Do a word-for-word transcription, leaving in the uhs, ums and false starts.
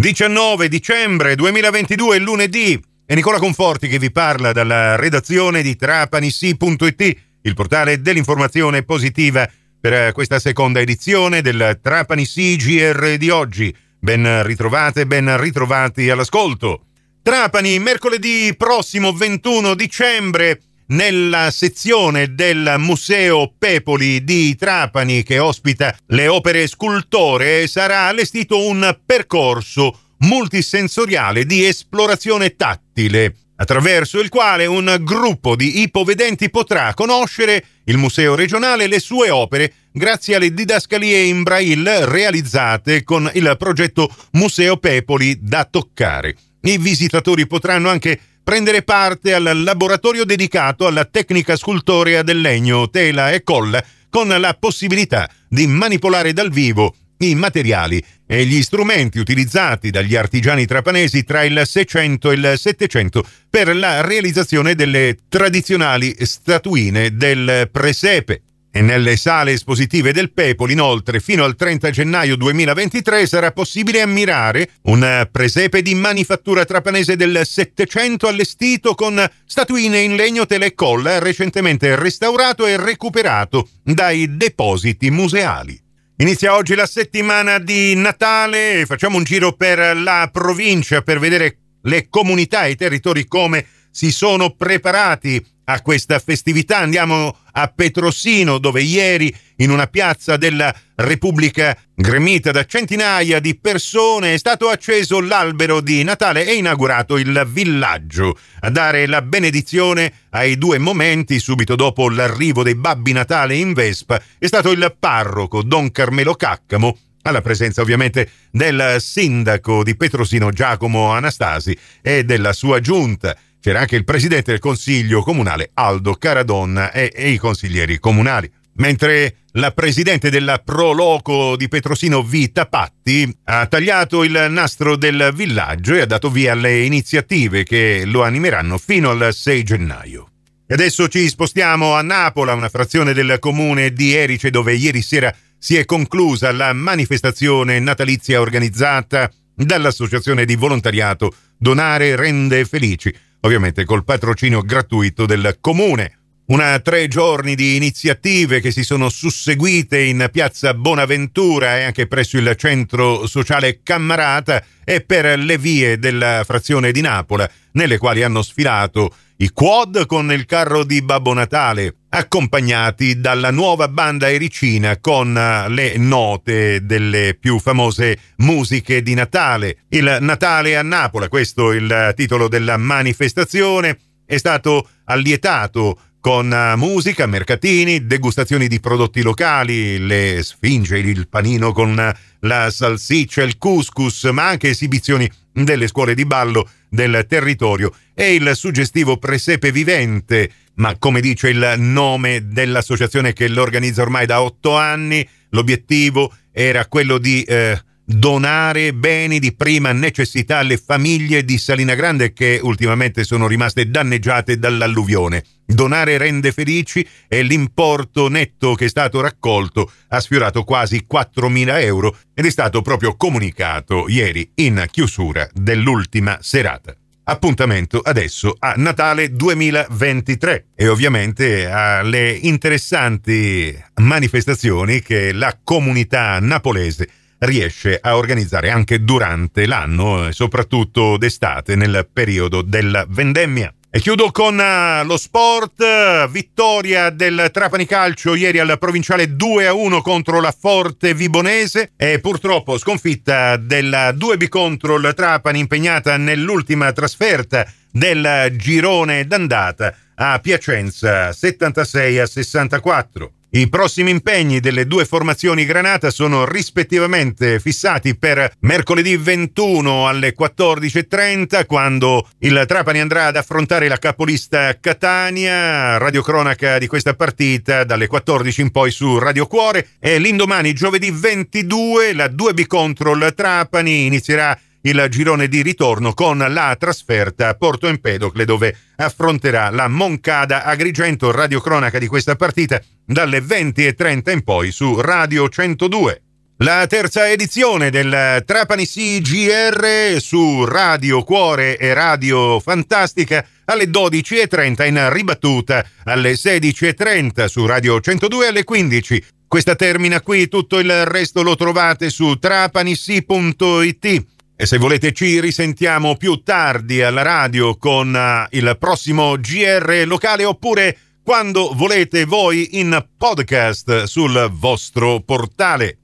diciannove dicembre duemilaventidue, lunedì, è Nicola Conforti che vi parla dalla redazione di TrapaniSì.it, il portale dell'informazione positiva, per questa seconda edizione del TrapaniSì G R di oggi. Ben ritrovate, ben ritrovati all'ascolto. Trapani, mercoledì prossimo ventuno dicembre, nella sezione del Museo Pepoli di Trapani, che ospita le opere scultoree, sarà allestito un percorso multisensoriale di esplorazione tattile, attraverso il quale un gruppo di ipovedenti potrà conoscere il museo regionale e le sue opere grazie alle didascalie in braille realizzate con il progetto Museo Pepoli da toccare. I visitatori potranno anche prendere parte al laboratorio dedicato alla tecnica scultorea del legno, tela e colla, con la possibilità di manipolare dal vivo i materiali e gli strumenti utilizzati dagli artigiani trapanesi tra il seicento e il settecento per la realizzazione delle tradizionali statuine del presepe. E nelle sale espositive del Pepoli, inoltre, fino al trenta gennaio duemilaventitré sarà possibile ammirare un presepe di manifattura trapanese del Settecento allestito con statuine in legno, tela e colla, recentemente restaurato e recuperato dai depositi museali. Inizia oggi la settimana di Natale e facciamo un giro per la provincia per vedere le comunità e i territori come si sono preparati a questa festività. Andiamo a Petrosino, dove ieri in una piazza della Repubblica gremita da centinaia di persone è stato acceso l'albero di Natale e inaugurato il villaggio. A dare la benedizione ai due momenti, subito dopo l'arrivo dei Babbi Natale in Vespa, è stato il parroco Don Carmelo Caccamo, alla presenza ovviamente del sindaco di Petrosino Giacomo Anastasi e della sua giunta. C'era anche il presidente del consiglio comunale Aldo Caradonna e, e i consiglieri comunali, mentre la presidente della Pro Loco di Petrosino Vita Patti ha tagliato il nastro del villaggio e ha dato via alle iniziative che lo animeranno fino al sei gennaio. E adesso ci spostiamo a Napola, una frazione del comune di Erice, dove ieri sera si è conclusa la manifestazione natalizia organizzata dall'associazione di volontariato Donare Rende Felici, ovviamente col patrocinio gratuito del comune. Una tre giorni di iniziative che si sono susseguite in piazza Bonaventura e anche presso il centro sociale Cammarata e per le vie della frazione di Napola, nelle quali hanno sfilato i quad con il carro di Babbo Natale, accompagnati dalla nuova banda ericina con le note delle più famose musiche di Natale. Il Natale a Napola, questo è il titolo della manifestazione, è stato allietato con musica, mercatini, degustazioni di prodotti locali, le sfinge, il panino con la salsiccia, il couscous, ma anche esibizioni delle scuole di ballo del territorio e il suggestivo presepe vivente, ma come dice il nome dell'associazione che l'organizza ormai da otto anni, l'obiettivo era quello di eh, donare beni di prima necessità alle famiglie di Salina Grande che ultimamente sono rimaste danneggiate dall'alluvione. Donare Rende Felici e l'importo netto che è stato raccolto ha sfiorato quasi quattromila euro ed è stato proprio comunicato ieri in chiusura dell'ultima serata. Appuntamento adesso a Natale duemilaventitré e ovviamente alle interessanti manifestazioni che la comunità napolese riesce a organizzare anche durante l'anno, soprattutto d'estate nel periodo della vendemmia. E chiudo con lo sport. Vittoria del Trapani Calcio ieri al provinciale due a uno contro la Forte Vibonese e purtroppo sconfitta della due B Control Trapani, impegnata nell'ultima trasferta del girone d'andata a Piacenza settantasei a sessantaquattro. I prossimi impegni delle due formazioni granata sono rispettivamente fissati per mercoledì ventuno alle quattordici e trenta, quando il Trapani andrà ad affrontare la capolista Catania, radiocronaca di questa partita dalle quattordici in poi su Radio Cuore, e l'indomani giovedì ventidue la due B Control Trapani inizierà il girone di ritorno con la trasferta a Porto Empedocle, dove affronterà la Moncada Agrigento, radiocronaca di questa partita dalle venti e trenta in poi su Radio centodue. La terza edizione del TrapaniSì G R su Radio Cuore e Radio Fantastica alle dodici e trenta, in ribattuta alle sedici e trenta su Radio centodue alle quindici. Questa termina qui, tutto il resto lo trovate su trapani sì punto it. E se volete ci risentiamo più tardi alla radio con il prossimo G R locale, oppure quando volete voi in podcast sul vostro portale.